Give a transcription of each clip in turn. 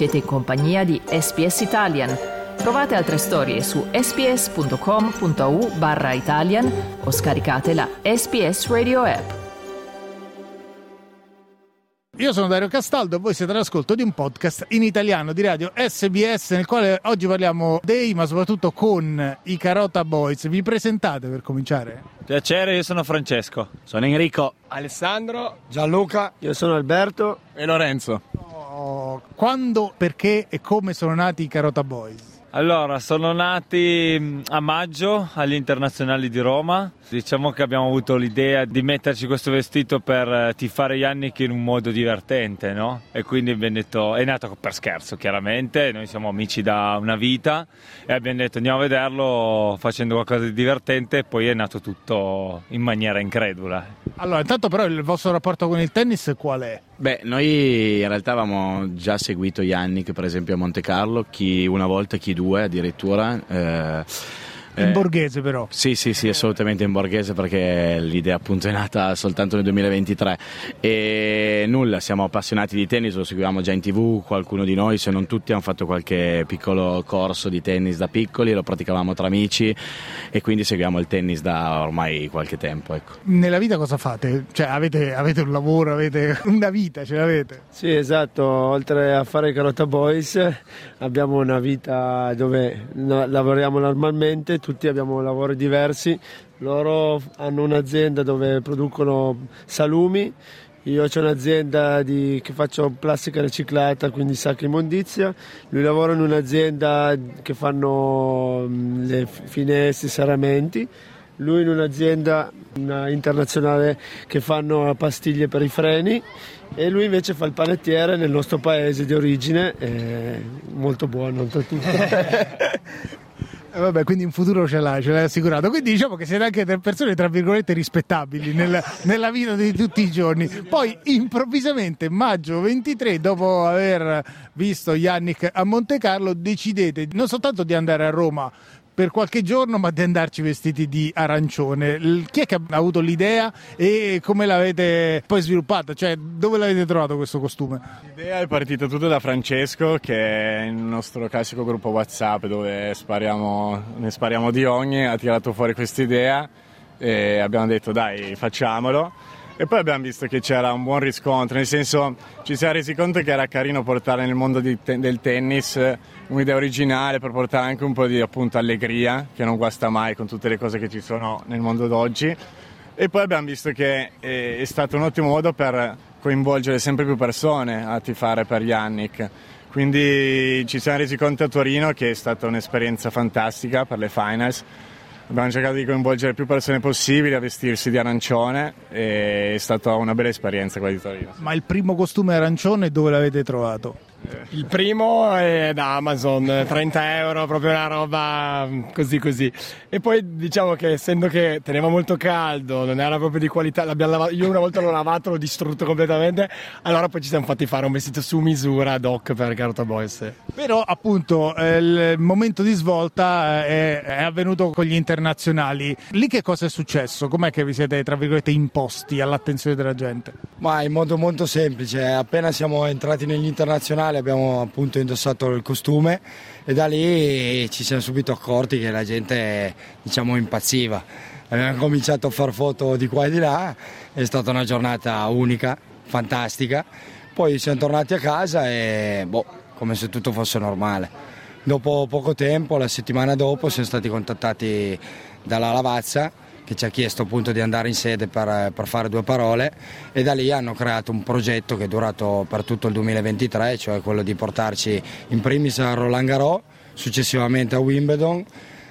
Siete in compagnia di SBS Italian. Trovate altre storie su sbs.com.au/Italian o scaricate la SBS Radio App. Io sono Dario Castaldo e voi siete all'ascolto di un podcast in italiano di radio SBS, nel quale oggi parliamo dei, ma soprattutto con i Carota Boys. Vi presentate per cominciare? Piacere, io sono Francesco. Sono Enrico. Alessandro. Gianluca. Io sono Alberto. E Lorenzo. Oh, quando, perché e come sono nati i Carota Boys? Allora, sono nati a maggio agli internazionali di Roma. Diciamo che abbiamo avuto l'idea di metterci questo vestito per tifare Jannik in un modo divertente, no? E quindi abbiamo detto, è nato per scherzo chiaramente, noi siamo amici da una vita e abbiamo detto andiamo a vederlo facendo qualcosa di divertente e poi è nato tutto in maniera incredula. Allora, intanto però il vostro rapporto con il tennis qual è? Beh, noi in realtà avevamo già seguito Jannik, per esempio a Monte Carlo, chi una volta, chi due addirittura. In borghese però. Sì, assolutamente in borghese, perché l'idea appunto è nata soltanto nel 2023. E nulla, siamo appassionati di tennis, lo seguivamo già in TV, qualcuno di noi, se non tutti, hanno fatto qualche piccolo corso di tennis da piccoli, lo praticavamo tra amici e quindi seguiamo il tennis da ormai qualche tempo, ecco. Nella vita cosa fate? Cioè avete un lavoro, avete una vita, ce l'avete? Sì, esatto, oltre a fare Carota Boys abbiamo una vita dove lavoriamo normalmente, tutti abbiamo lavori diversi. Loro hanno un'azienda dove producono salumi, io ho un'azienda che faccio plastica riciclata, quindi sacca immondizia, lui lavora in un'azienda che fanno le finestre, serramenti, lui in un'azienda internazionale che fanno pastiglie per i freni e lui invece fa il panettiere nel nostro paese di origine, molto buono oltretutto. Vabbè, quindi in futuro ce l'hai assicurato. Quindi diciamo che siete anche persone tra virgolette rispettabili nella vita di tutti i giorni. Poi improvvisamente maggio 23, dopo aver visto Jannik a Monte Carlo, decidete non soltanto di andare a Roma per qualche giorno, ma di andarci vestiti di arancione. Chi è che ha avuto l'idea e come l'avete poi sviluppata? Cioè, dove l'avete trovato questo costume? L'idea è partita tutta da Francesco, che è il nostro classico gruppo WhatsApp dove ne spariamo di ogni, ha tirato fuori questa idea e abbiamo detto dai, facciamolo. E poi abbiamo visto che c'era un buon riscontro, nel senso ci siamo resi conto che era carino portare nel mondo del tennis un'idea originale per portare anche un po' di appunto allegria, che non guasta mai con tutte le cose che ci sono nel mondo d'oggi. E poi abbiamo visto che è stato un ottimo modo per coinvolgere sempre più persone a tifare per Jannik. Quindi ci siamo resi conto a Torino che è stata un'esperienza fantastica per le finals. Abbiamo cercato di coinvolgere più persone possibili a vestirsi di arancione e è stata una bella esperienza quella di Torino. Ma il primo costume arancione dove l'avete trovato? Il primo è da Amazon, 30 euro, proprio una roba così. E poi diciamo che essendo che teneva molto caldo, non era proprio di qualità, l'abbiamo lavato, io una volta l'ho lavato, l'ho distrutto completamente, allora poi ci siamo fatti fare un vestito su misura ad hoc per Carota Boys. Però appunto il momento di svolta è avvenuto con gli internazionali. Lì che cosa è successo? Com'è che vi siete tra virgolette imposti all'attenzione della gente? Ma in modo molto semplice, appena siamo entrati negli internazionali abbiamo appunto indossato il costume e da lì ci siamo subito accorti che la gente, diciamo, impazziva. Abbiamo cominciato a far foto di qua e di là, è stata una giornata unica, fantastica. Poi siamo tornati a casa e come se tutto fosse normale. Dopo poco tempo, la settimana dopo, siamo stati contattati dalla Lavazza, che ci ha chiesto appunto di andare in sede per fare due parole, e da lì hanno creato un progetto che è durato per tutto il 2023, cioè quello di portarci in primis a Roland Garros, successivamente a Wimbledon,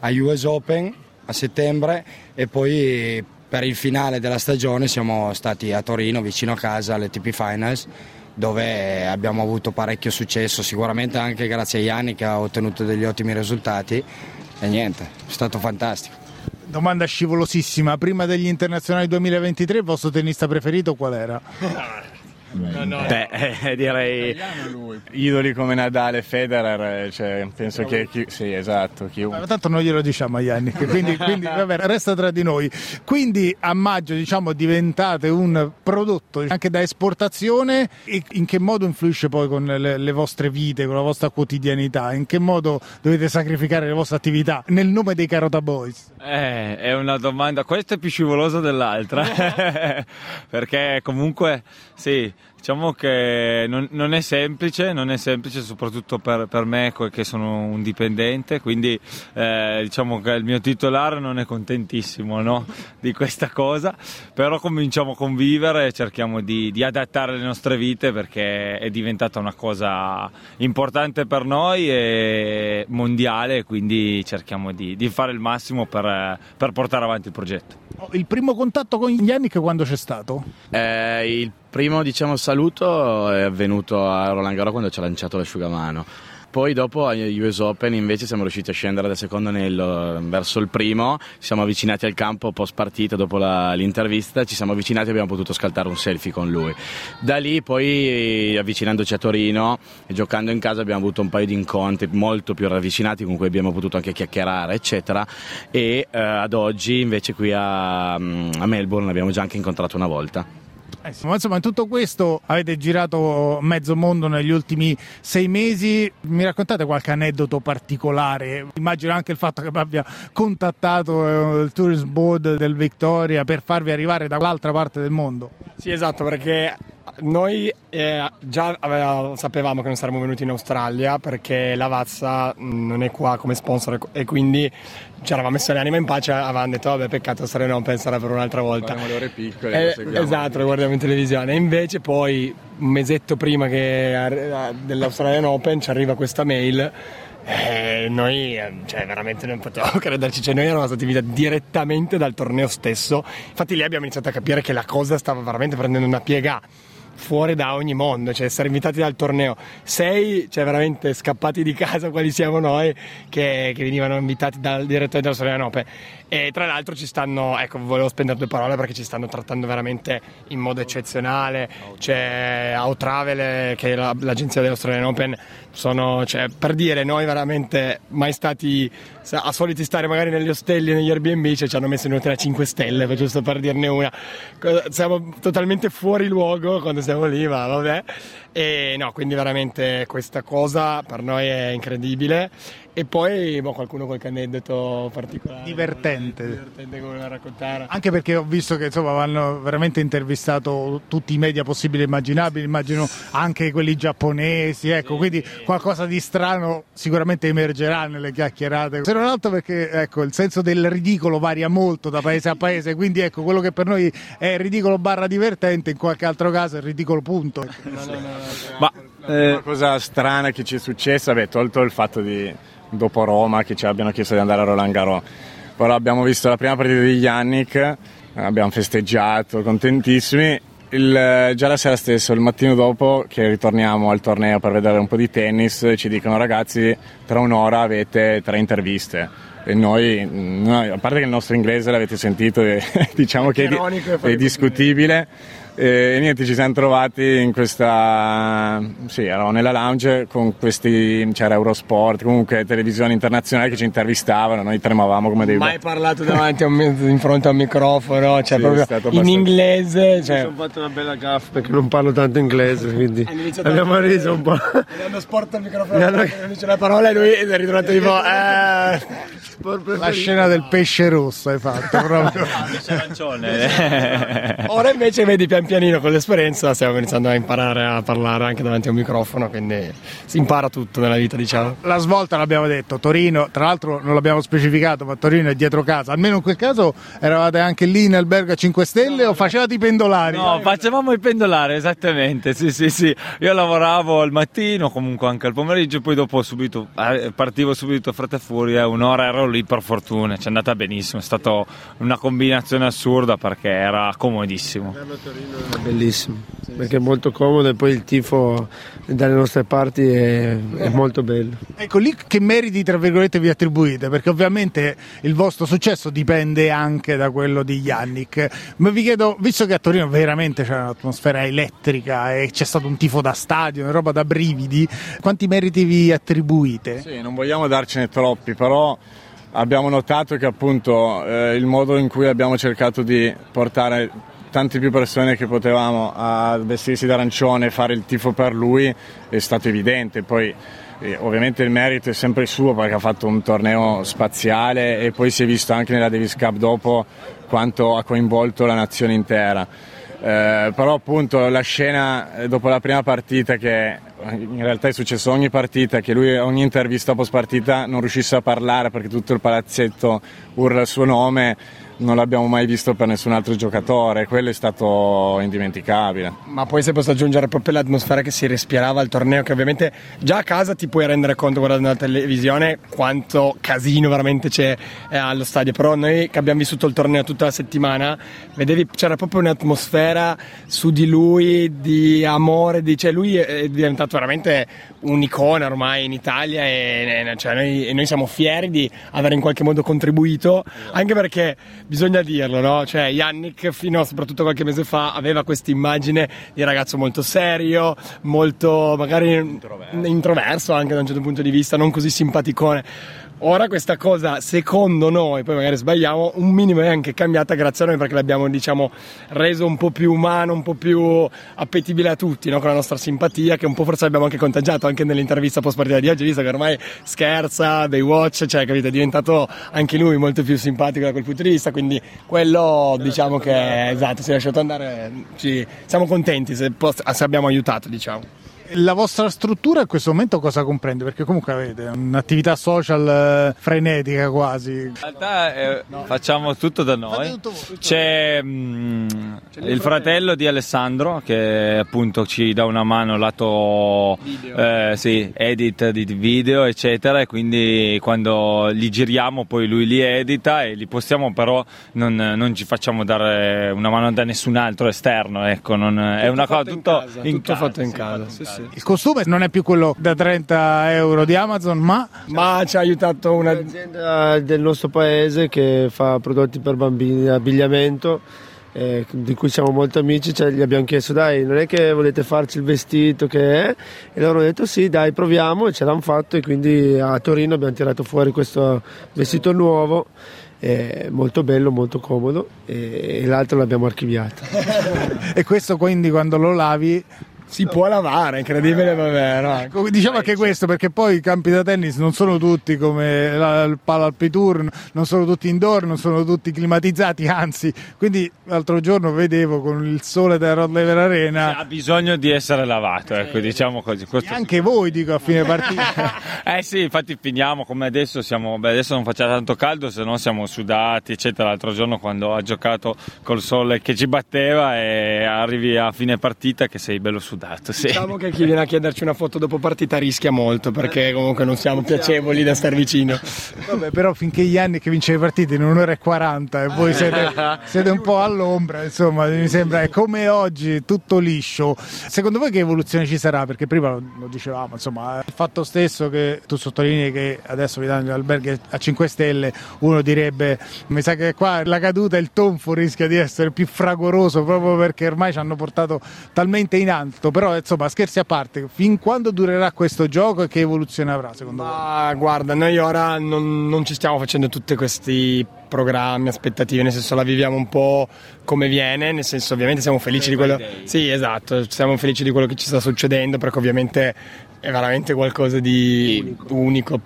a US Open a settembre e poi per il finale della stagione siamo stati a Torino, vicino a casa, alle ATP Finals, dove abbiamo avuto parecchio successo, sicuramente anche grazie a Jannik che ha ottenuto degli ottimi risultati e niente, è stato fantastico. Domanda scivolosissima, prima degli internazionali 2023 il vostro tennista preferito qual era? Direi voi. Idoli come Nadale e Federer, cioè, penso che sì, esatto. Ma tanto non glielo diciamo a Jannik, quindi vabbè, resta tra di noi. Quindi a maggio, diciamo, diventate un prodotto anche da esportazione. E in che modo influisce poi con le vostre vite, con la vostra quotidianità? In che modo dovete sacrificare le vostre attività nel nome dei Carota Boys? È una domanda, questa è più scivolosa dell'altra, perché comunque sì, diciamo che non è semplice soprattutto per me che sono un dipendente, quindi diciamo che il mio titolare non è contentissimo, no? Di questa cosa, però cominciamo a convivere, cerchiamo di adattare le nostre vite perché è diventata una cosa importante per noi e mondiale, quindi cerchiamo di fare il massimo per portare avanti il progetto. Il primo contatto con Jannik quando c'è stato? Il primo, diciamo, saluto è avvenuto a Roland Garros quando ci ha lanciato l'asciugamano. Poi dopo agli US Open invece siamo riusciti a scendere dal secondo anello verso il primo, ci siamo avvicinati al campo post partita dopo l'intervista, ci siamo avvicinati e abbiamo potuto scattare un selfie con lui. Da lì poi, avvicinandoci a Torino e giocando in casa, abbiamo avuto un paio di incontri molto più ravvicinati con cui abbiamo potuto anche chiacchierare eccetera, e ad oggi invece qui a Melbourne abbiamo già anche incontrato una volta. Insomma, in tutto questo avete girato mezzo mondo negli ultimi 6 mesi, mi raccontate qualche aneddoto particolare? Immagino anche il fatto che abbia contattato il Tourism Board del Victoria per farvi arrivare dall'altra parte del mondo. Sì, esatto, perché noi già sapevamo che non saremmo venuti in Australia perché Lavazza non è qua come sponsor e quindi ci eravamo messo l'anima in pace, avevamo detto vabbè, peccato se non pensare per un'altra volta. Faremo le ore piccole, esatto, le guardiamo in televisione. E invece poi un mesetto prima dell'Australian Open ci arriva questa mail. Noi cioè veramente non potevamo crederci, cioè noi eravamo stati via direttamente dal torneo stesso, infatti lì abbiamo iniziato a capire che la cosa stava veramente prendendo una piega fuori da ogni mondo, cioè essere invitati dal torneo 6, cioè veramente scappati di casa quali siamo noi che venivano invitati dal direttore della Australian Open. E tra l'altro ci stanno, ecco, volevo spendere 2 parole perché ci stanno trattando veramente in modo eccezionale, c'è AO Travel che è l'agenzia dell'Australian Open, sono, cioè, per dire, noi veramente mai stati a soliti stare magari negli ostelli, negli Airbnb, cioè ci hanno messo in hotel a 5 stelle, giusto per dirne una, siamo totalmente fuori luogo quando siamo lì, ma vabbè. E no, quindi veramente questa cosa per noi è incredibile. E poi qualcuno qualche aneddoto particolare divertente come da raccontare, anche perché ho visto che insomma hanno veramente intervistato tutti i media possibili e immaginabili, immagino anche quelli giapponesi, ecco, sì, quindi sì. Qualcosa di strano sicuramente emergerà nelle chiacchierate, se non altro perché ecco il senso del ridicolo varia molto da paese a paese, quindi ecco quello che per noi è ridicolo / divertente in qualche altro caso è ridicolo punto. No. Ma una cosa strana che ci è successa, tolto il fatto di dopo Roma che ci abbiano chiesto di andare a Roland Garros, però abbiamo visto la prima partita di Jannik, abbiamo festeggiato contentissimi, già la sera stessa, il mattino dopo che ritorniamo al torneo per vedere un po' di tennis, ci dicono ragazzi tra un'ora avete 3 interviste. E noi, a parte che il nostro inglese l'avete sentito, diciamo che è discutibile, e niente, ci siamo trovati in questa, sì, eravamo nella lounge con questi, c'era Eurosport, comunque televisione internazionale che ci intervistavano, noi tremavamo come dei mai parlato davanti in fronte a un microfono, cioè sì, proprio in inglese, cioè. Mi sono fatto una bella gaffa perché non parlo tanto inglese, quindi abbiamo riso un po'. Hanno sport al microfono, non dice una parola e lui è ritornato tipo la scena del pesce rosso hai fatto proprio. Ora invece vedi pian pianino con l'esperienza stiamo iniziando a imparare a parlare anche davanti a un microfono, quindi si impara tutto nella vita, diciamo. La svolta l'abbiamo detto, Torino, tra l'altro non l'abbiamo specificato, ma Torino è dietro casa, almeno in quel caso eravate anche lì in albergo a 5 stelle o facevate i pendolari? No, facevamo i pendolari, esattamente, sì, io lavoravo al mattino, comunque anche al pomeriggio, poi dopo subito partivo subito fretta e furia, un'ora ero lì, per fortuna ci è andata benissimo, è stata una combinazione assurda perché era comodissimo. È bellissimo, perché è molto comodo e poi il tifo dalle nostre parti è molto bello. Ecco, lì che meriti tra virgolette vi attribuite? Perché ovviamente il vostro successo dipende anche da quello di Jannik, ma vi chiedo, visto che a Torino veramente c'è un'atmosfera elettrica e c'è stato un tifo da stadio, una roba da brividi, quanti meriti vi attribuite? Sì, non vogliamo darcene troppi, però abbiamo notato che appunto il modo in cui abbiamo cercato di portare tante più persone che potevamo a vestirsi d'arancione e fare il tifo per lui è stato evidente. Poi ovviamente il merito è sempre suo, perché ha fatto un torneo spaziale e poi si è visto anche nella Davis Cup dopo quanto ha coinvolto la nazione intera. Però appunto la scena dopo la prima partita, che in realtà è successo ogni partita, che lui ogni intervista post partita non riuscisse a parlare perché tutto il palazzetto urla il suo nome, non l'abbiamo mai visto per nessun altro giocatore, quello è stato indimenticabile. Ma poi, se posso aggiungere, proprio l'atmosfera che si respirava al torneo, che ovviamente già a casa ti puoi rendere conto guardando la televisione quanto casino veramente c'è allo stadio, però noi che abbiamo vissuto il torneo tutta la settimana, vedevi c'era proprio un'atmosfera su di lui, di amore, di, cioè lui è diventato veramente un'icona ormai in Italia e cioè noi siamo fieri di aver in qualche modo contribuito, anche perché bisogna dirlo, no? Cioè Jannik fino a soprattutto qualche mese fa aveva questa immagine di ragazzo molto serio, molto magari introverso anche da un certo punto di vista, non così simpaticone. Ora questa cosa, secondo noi, poi magari sbagliamo, un minimo è anche cambiata grazie a noi, perché l'abbiamo, diciamo, reso un po' più umano, un po' più appetibile a tutti, no? Con la nostra simpatia, che un po' forse abbiamo anche contagiato anche nell'intervista post partita di oggi, visto che ormai scherza, Baywatch, cioè capito, è diventato anche lui molto più simpatico da quel punto di vista, quindi quello si diciamo che andare, esatto, si è lasciato andare, siamo contenti se abbiamo aiutato, diciamo. La vostra struttura in questo momento cosa comprende? Perché comunque avete un'attività social frenetica quasi. In realtà facciamo tutto da noi. Tutto C'è il fratello di Alessandro che appunto ci dà una mano lato video. Edit di video eccetera, e quindi quando li giriamo poi lui li edita e li postiamo, però non ci facciamo dare una mano da nessun altro esterno, ecco, non è una cosa tutto fatto in casa. Sì. Il costume non è più quello da €30 di Amazon, ma ci ha aiutato un'azienda del nostro paese che fa prodotti per bambini, abbigliamento, di cui siamo molto amici, cioè, gli abbiamo chiesto: dai, non è che volete farci il vestito che è? E loro hanno detto sì, dai, proviamo, e ce l'hanno fatto, e quindi a Torino abbiamo tirato fuori questo vestito nuovo, molto bello, molto comodo, e l'altro l'abbiamo archiviato. E questo quindi quando lo lavi si può lavare, incredibile, vabbè, no? Ecco, diciamo anche questo, perché poi i campi da tennis non sono tutti come il Pala Alpitour, non sono tutti indoor, non sono tutti climatizzati, anzi, quindi l'altro giorno vedevo con il sole della Rod Lever Arena, ha bisogno di essere lavato, ecco, diciamo così. Questo anche sì. Voi dico a fine partita. Sì, infatti finiamo come adesso, adesso non facciamo tanto caldo, se no siamo sudati eccetera. L'altro giorno quando ha giocato col sole che ci batteva e arrivi a fine partita che sei bello sudato. Sì. Diciamo che chi viene a chiederci una foto dopo partita rischia molto, perché comunque non siamo piacevoli da star vicino. Vabbè, però finché Jannik vince le partite in 1:40 e voi siete un po' all'ombra, insomma, mi sembra è come oggi, tutto liscio. Secondo voi che evoluzione ci sarà? Perché prima lo dicevamo, insomma, il fatto stesso che tu sottolinei che adesso vi danno gli alberghi a 5 stelle, uno direbbe mi sa che qua la caduta e il tonfo rischia di essere più fragoroso, proprio perché ormai ci hanno portato talmente in alto. Però insomma, scherzi a parte, fin quando durerà questo gioco e che evoluzione avrà secondo voi? Guarda, noi ora non ci stiamo facendo tutti questi programmi, aspettative, nel senso la viviamo un po' come viene, nel senso ovviamente siamo felici di quello. Sì, esatto, siamo felici di quello che ci sta succedendo, perché ovviamente è veramente qualcosa di unico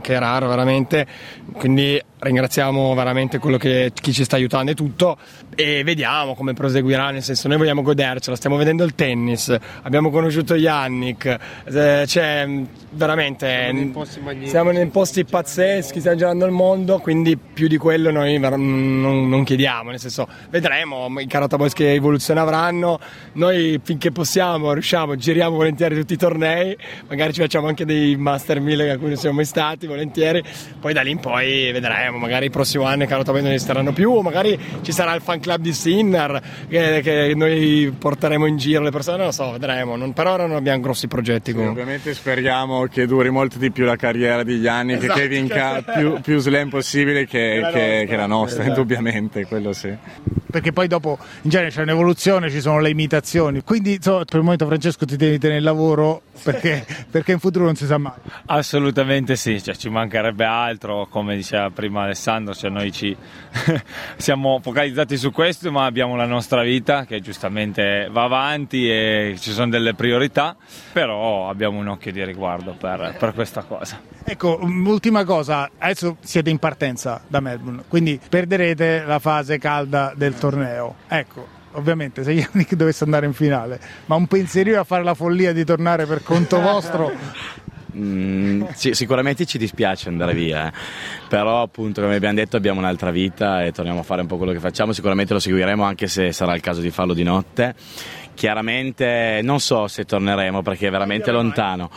che è raro veramente. Quindi ringraziamo veramente quello che chi ci sta aiutando e tutto, e vediamo come proseguirà, nel senso noi vogliamo godercela, stiamo vedendo il tennis, abbiamo conosciuto Jannik, cioè veramente siamo nei posti pazzeschi, stiamo girando il mondo, quindi più più di quello noi non chiediamo, nel senso, vedremo i Carota Boys che evoluzione avranno. Noi finché possiamo, riusciamo, giriamo volentieri tutti i tornei, magari ci facciamo anche dei Master 1000 a cui non siamo mai stati, volentieri. Poi da lì in poi vedremo, magari il prossimo anno i Carota Boys non ci staranno più, o magari ci sarà il fan club di Sinner che noi porteremo in giro le persone, non lo so, vedremo. Per ora non abbiamo grossi progetti comunque. Sì, ovviamente speriamo che duri molto di più la carriera di Jannik, esatto, che vinca più slam possibile che la nostra, esatto, indubbiamente, quello sì. Perché poi dopo in genere c'è un'evoluzione, ci sono le imitazioni, quindi insomma, per il momento Francesco ti devi tenere il lavoro perché in futuro non si sa mai. Assolutamente sì, cioè, ci mancherebbe altro, come diceva prima Alessandro, cioè noi ci siamo focalizzati su questo, ma abbiamo la nostra vita che giustamente va avanti e ci sono delle priorità, però abbiamo un occhio di riguardo per questa cosa. Ecco, l'ultima cosa, adesso siete in partenza da Melbourne, quindi perderete la fase calda del torneo, ecco, ovviamente se Jannik dovesse andare in finale, ma un pensierino a fare la follia di tornare per conto vostro? Sì, sicuramente ci dispiace andare via, però appunto come abbiamo detto abbiamo un'altra vita e torniamo a fare un po' quello che facciamo, sicuramente lo seguiremo anche se sarà il caso di farlo di notte, chiaramente non so se torneremo perché è veramente lontano,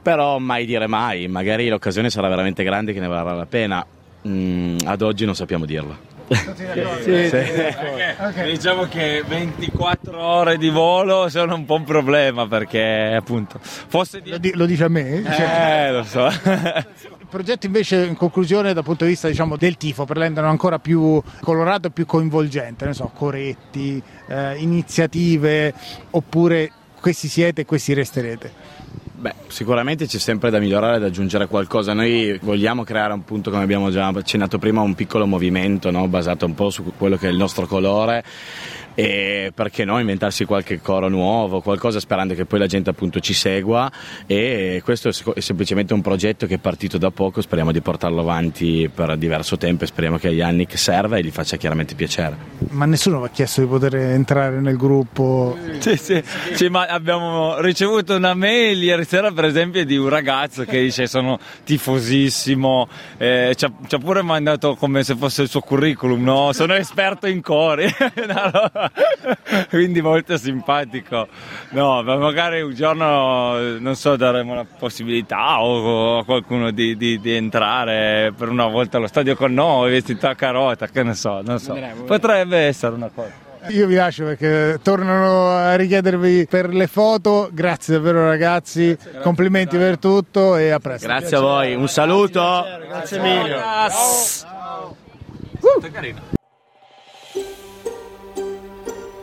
però mai dire mai, magari l'occasione sarà veramente grande che ne varrà la pena, ad oggi non sappiamo dirlo. Sì. Diciamo che 24 ore di volo sono un po' un problema perché appunto fosse lo dice a me? Lo so. Il progetto invece in conclusione dal punto di vista diciamo del tifo per renderlo ancora più colorato e più coinvolgente, non so, coretti, iniziative, oppure questi siete e questi resterete? Beh, sicuramente c'è sempre da migliorare, da aggiungere qualcosa. Noi vogliamo creare un punto, come abbiamo già accennato prima, un piccolo movimento, no? Basato un po' su quello che è il nostro colore, e perché no inventarsi qualche coro nuovo, qualcosa, sperando che poi la gente appunto ci segua, e questo è semplicemente un progetto che è partito da poco, speriamo di portarlo avanti per diverso tempo e speriamo che a Jannik serva e gli faccia chiaramente piacere. Ma nessuno mi ha chiesto di poter entrare nel gruppo? Sì, ma abbiamo ricevuto una mail ieri sera per esempio di un ragazzo che dice sono tifosissimo, ci ha pure mandato come se fosse il suo curriculum, no? Sono esperto in cori. No. Quindi molto simpatico, no? Magari un giorno, non so, daremo la possibilità o a qualcuno di entrare per una volta allo stadio con noi vestito a carota, che ne so, non so, potrebbe essere una cosa. Io vi lascio perché tornano a richiedervi per le foto. Grazie davvero ragazzi, grazie, complimenti per tutto e a presto. Grazie a voi, un saluto, grazie mille. Carino.